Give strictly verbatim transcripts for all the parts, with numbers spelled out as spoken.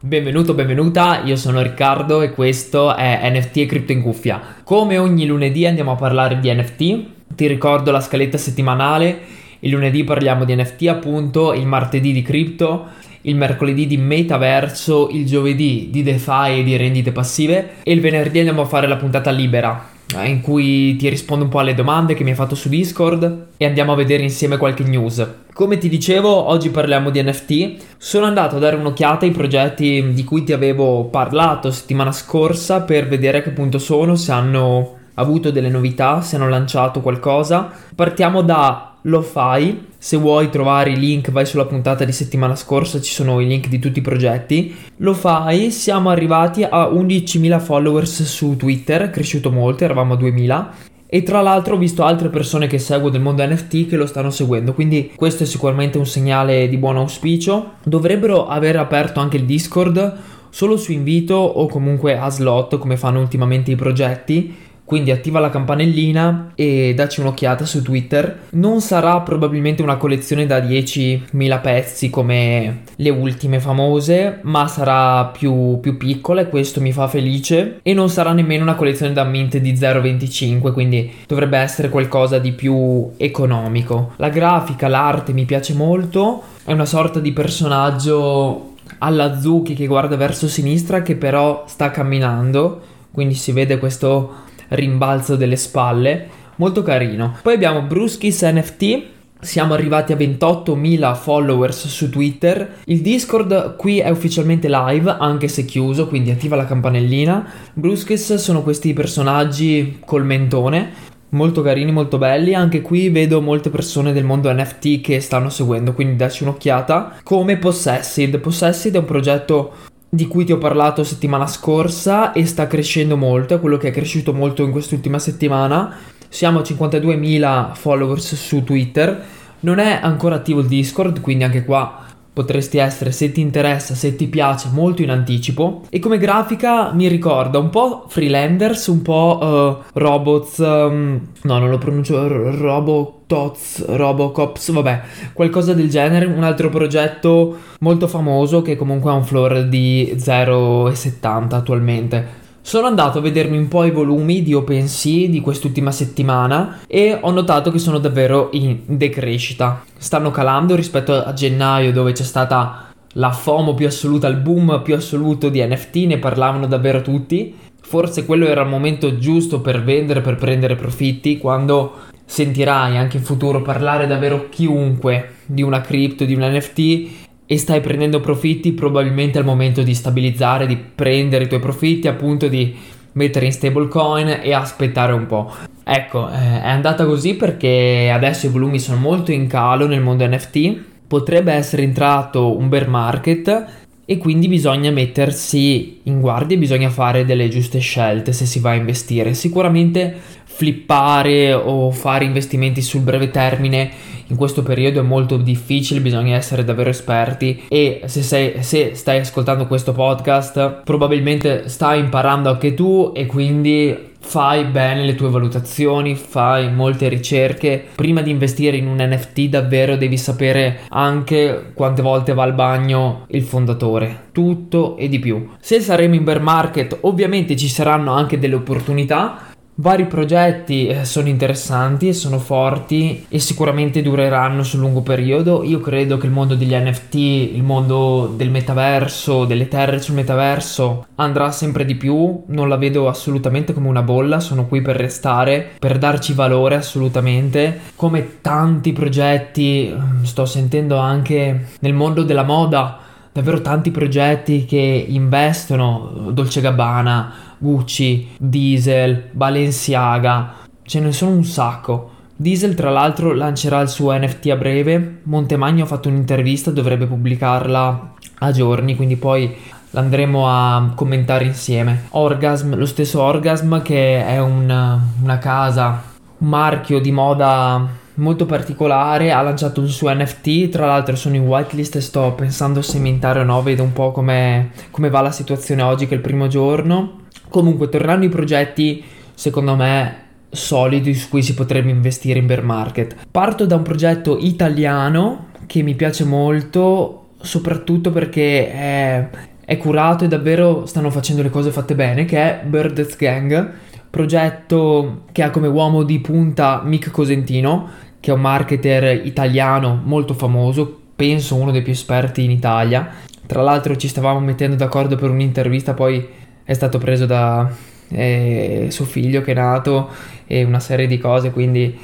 Benvenuto, benvenuta, io sono Riccardo e questo è N F T e Crypto in Cuffia. Come ogni lunedì andiamo a parlare di N F T, ti ricordo la scaletta settimanale, il lunedì parliamo di N F T appunto, il martedì di cripto, il mercoledì di metaverso, il giovedì di DeFi e di rendite passive e il venerdì andiamo a fare la puntata libera in cui ti rispondo un po' alle domande che mi hai fatto su Discord e andiamo a vedere insieme qualche news. Come ti dicevo, oggi parliamo di N F T. Sono andato a dare un'occhiata ai progetti di cui ti avevo parlato settimana scorsa per vedere a che punto sono, se hanno avuto delle novità, se hanno lanciato qualcosa. Partiamo da LoFi. Se vuoi trovare i link vai sulla puntata di settimana scorsa, ci sono i link di tutti i progetti. LoFi, siamo arrivati a undicimila followers su Twitter, cresciuto molto, eravamo a duemila, e tra l'altro ho visto altre persone che seguo del mondo N F T che lo stanno seguendo, quindi questo è sicuramente un segnale di buon auspicio. Dovrebbero aver aperto anche il Discord solo su invito o comunque a slot, come fanno ultimamente i progetti. Quindi attiva la campanellina e dacci un'occhiata su Twitter. Non sarà probabilmente una collezione da diecimila pezzi come le ultime famose, ma sarà più, più piccola e questo mi fa felice. E non sarà nemmeno una collezione da mint di zero virgola venticinque, quindi dovrebbe essere qualcosa di più economico. La grafica, l'arte mi piace molto, è una sorta di personaggio all'Azuki che guarda verso sinistra che però sta camminando, quindi si vede questo rimbalzo delle spalle, molto carino. Poi abbiamo Bruskis N F T, siamo arrivati a ventottomila followers su Twitter. Il Discord qui è ufficialmente live anche se chiuso, quindi attiva la campanellina. Bruskis sono questi personaggi col mentone, molto carini, molto belli. Anche qui vedo molte persone del mondo N F T che stanno seguendo, quindi dacci un'occhiata. Come Possessed, Possessed è un progetto di cui ti ho parlato settimana scorsa e sta crescendo molto, è quello che è cresciuto molto in quest'ultima settimana. Siamo a cinquantaduemila followers su Twitter, non è ancora attivo il Discord, quindi anche qua potresti essere, se ti interessa, se ti piace, molto in anticipo. E come grafica mi ricorda un po' Freelanders, un po' uh, Robots, um, no non lo pronuncio, r- Robo Tots, Robo Cops, vabbè, qualcosa del genere. Un altro progetto molto famoso che comunque ha un floor di zero virgola settanta attualmente. Sono andato a vedermi un po' i volumi di OpenSea di quest'ultima settimana e ho notato che sono davvero in decrescita. Stanno calando rispetto a gennaio, dove c'è stata la FOMO più assoluta, il boom più assoluto di N F T, ne parlavano davvero tutti. Forse quello era il momento giusto per vendere, per prendere profitti, quando sentirai anche in futuro parlare davvero chiunque di una cripto, di un N F T, e stai prendendo profitti, probabilmente è il momento di stabilizzare, di prendere i tuoi profitti, appunto di mettere in stablecoin e aspettare un po'. Ecco, eh, è andata così perché adesso i volumi sono molto in calo nel mondo N F T, potrebbe essere entrato un bear market e quindi bisogna mettersi in guardia e bisogna fare delle giuste scelte se si va a investire. Sicuramente flippare o fare investimenti sul breve termine in questo periodo è molto difficile, bisogna essere davvero esperti. E se, sei, se stai ascoltando questo podcast probabilmente stai imparando anche tu e quindi fai bene le tue valutazioni, fai molte ricerche. Prima di investire in un N F T davvero devi sapere anche quante volte va al bagno il fondatore, tutto e di più. Se saremo in bear market ovviamente ci saranno anche delle opportunità. Vari progetti sono interessanti, sono forti e sicuramente dureranno sul lungo periodo. Io credo che il mondo degli N F T, il mondo del metaverso, delle terre sul metaverso andrà sempre di più. Non la vedo assolutamente come una bolla, sono qui per restare, per darci valore assolutamente. Come tanti progetti, sto sentendo anche nel mondo della moda, davvero tanti progetti che investono, Dolce and Gabbana, Gucci, Diesel, Balenciaga, ce ne sono un sacco. Diesel tra l'altro lancerà il suo N F T a breve, Montemagno ha fatto un'intervista, dovrebbe pubblicarla a giorni, quindi poi l'andremo a commentare insieme. Orgasm, lo stesso Orgasm che è un, una casa, un marchio di moda molto particolare, ha lanciato il suo N F T, tra l'altro sono in whitelist e sto pensando se mi intero o no, vedo un po' come va la situazione oggi che è il primo giorno. Comunque tornando ai progetti secondo me solidi su cui si potrebbe investire in bear market, parto da un progetto italiano che mi piace molto soprattutto perché è, è curato e davvero stanno facendo le cose fatte bene, che è Bird's Gang, progetto che ha come uomo di punta Mick Cosentino, che è un marketer italiano molto famoso, penso uno dei più esperti in Italia. Tra l'altro ci stavamo mettendo d'accordo per un'intervista, poi è stato preso da eh, suo figlio che è nato e una serie di cose, quindi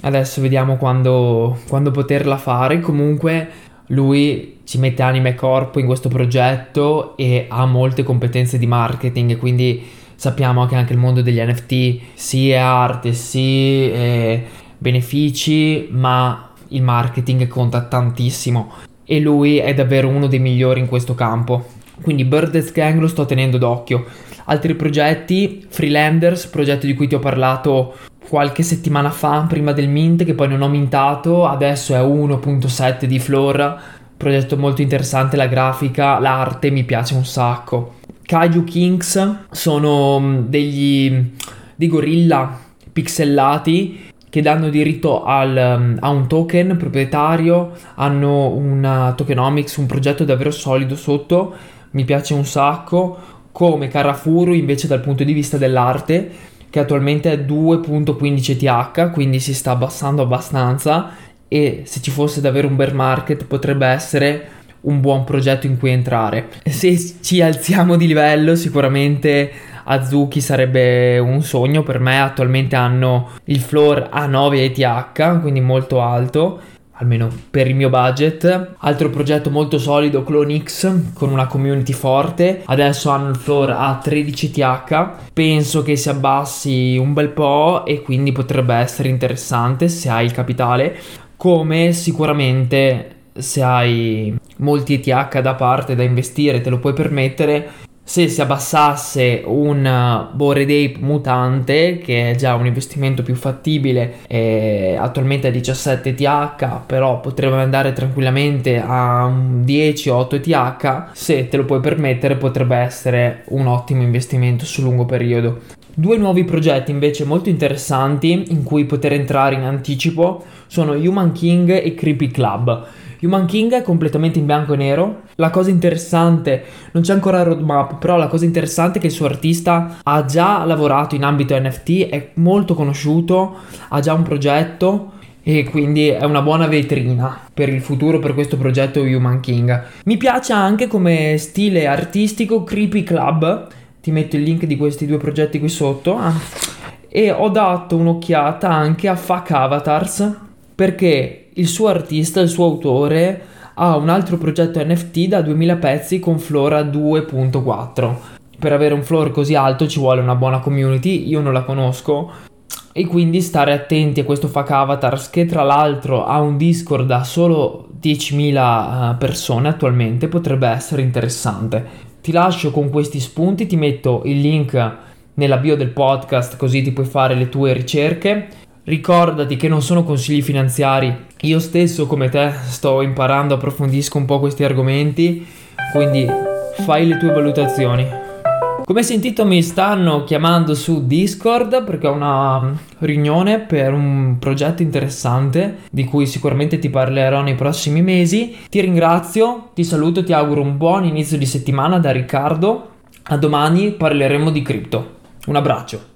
adesso vediamo quando, quando poterla fare. Comunque lui ci mette anima e corpo in questo progetto e ha molte competenze di marketing, quindi sappiamo che anche il mondo degli N F T sì è arte, sì è benefici, ma il marketing conta tantissimo e lui è davvero uno dei migliori in questo campo, quindi Bird's Gang lo sto tenendo d'occhio. Altri progetti: Freelanders, progetto di cui ti ho parlato qualche settimana fa prima del mint, che poi non ho mintato, adesso è uno virgola sette di floor, progetto molto interessante, la grafica, l'arte mi piace un sacco. Kaiju Kings sono degli dei gorilla pixellati che danno diritto al, a un token proprietario, hanno una tokenomics, un progetto davvero solido sotto, mi piace un sacco. Come Carrafuru invece dal punto di vista dell'arte, che attualmente è due virgola quindici T H, quindi si sta abbassando abbastanza e se ci fosse davvero un bear market potrebbe essere un buon progetto in cui entrare. Se ci alziamo di livello sicuramente Azuki sarebbe un sogno per me, attualmente hanno il floor a nove E T H, quindi molto alto, almeno per il mio budget. Altro progetto molto solido, Clone X, con una community forte, adesso hanno il floor a tredici E T H, penso che si abbassi un bel po' e quindi potrebbe essere interessante se hai il capitale, come sicuramente se hai molti E T H da parte da investire te lo puoi permettere. Se si abbassasse un Bored Ape mutante, che è già un investimento più fattibile, eh, attualmente è diciassette E T H, però potrebbe andare tranquillamente a un dieci otto E T H, se te lo puoi permettere potrebbe essere un ottimo investimento sul lungo periodo. Due nuovi progetti invece molto interessanti in cui poter entrare in anticipo sono Human King e Creepy Club. Human King è completamente in bianco e nero. La cosa interessante, non c'è ancora roadmap, però la cosa interessante è che il suo artista ha già lavorato in ambito N F T, è molto conosciuto, ha già un progetto e quindi è una buona vetrina per il futuro per questo progetto Human King. Mi piace anche come stile artistico Creepy Club, ti metto il link di questi due progetti qui sotto, ah. E ho dato un'occhiata anche a Fuck Avatars perché il suo artista, il suo autore, ha un altro progetto N F T da duemila pezzi con floor a due virgola quattro. Per avere un floor così alto ci vuole una buona community, io non la conosco, e quindi stare attenti a questo Fuck Avatars, che tra l'altro ha un Discord da solo diecimila persone attualmente, potrebbe essere interessante. Ti lascio con questi spunti, ti metto il link nella bio del podcast così ti puoi fare le tue ricerche. Ricordati che non sono consigli finanziari, io stesso come te sto imparando, approfondisco un po' questi argomenti, quindi fai le tue valutazioni. Come hai sentito mi stanno chiamando su Discord perché ho una riunione per un progetto interessante di cui sicuramente ti parlerò nei prossimi mesi. Ti ringrazio, ti saluto, ti auguro un buon inizio di settimana da Riccardo. A domani parleremo di cripto. Un abbraccio.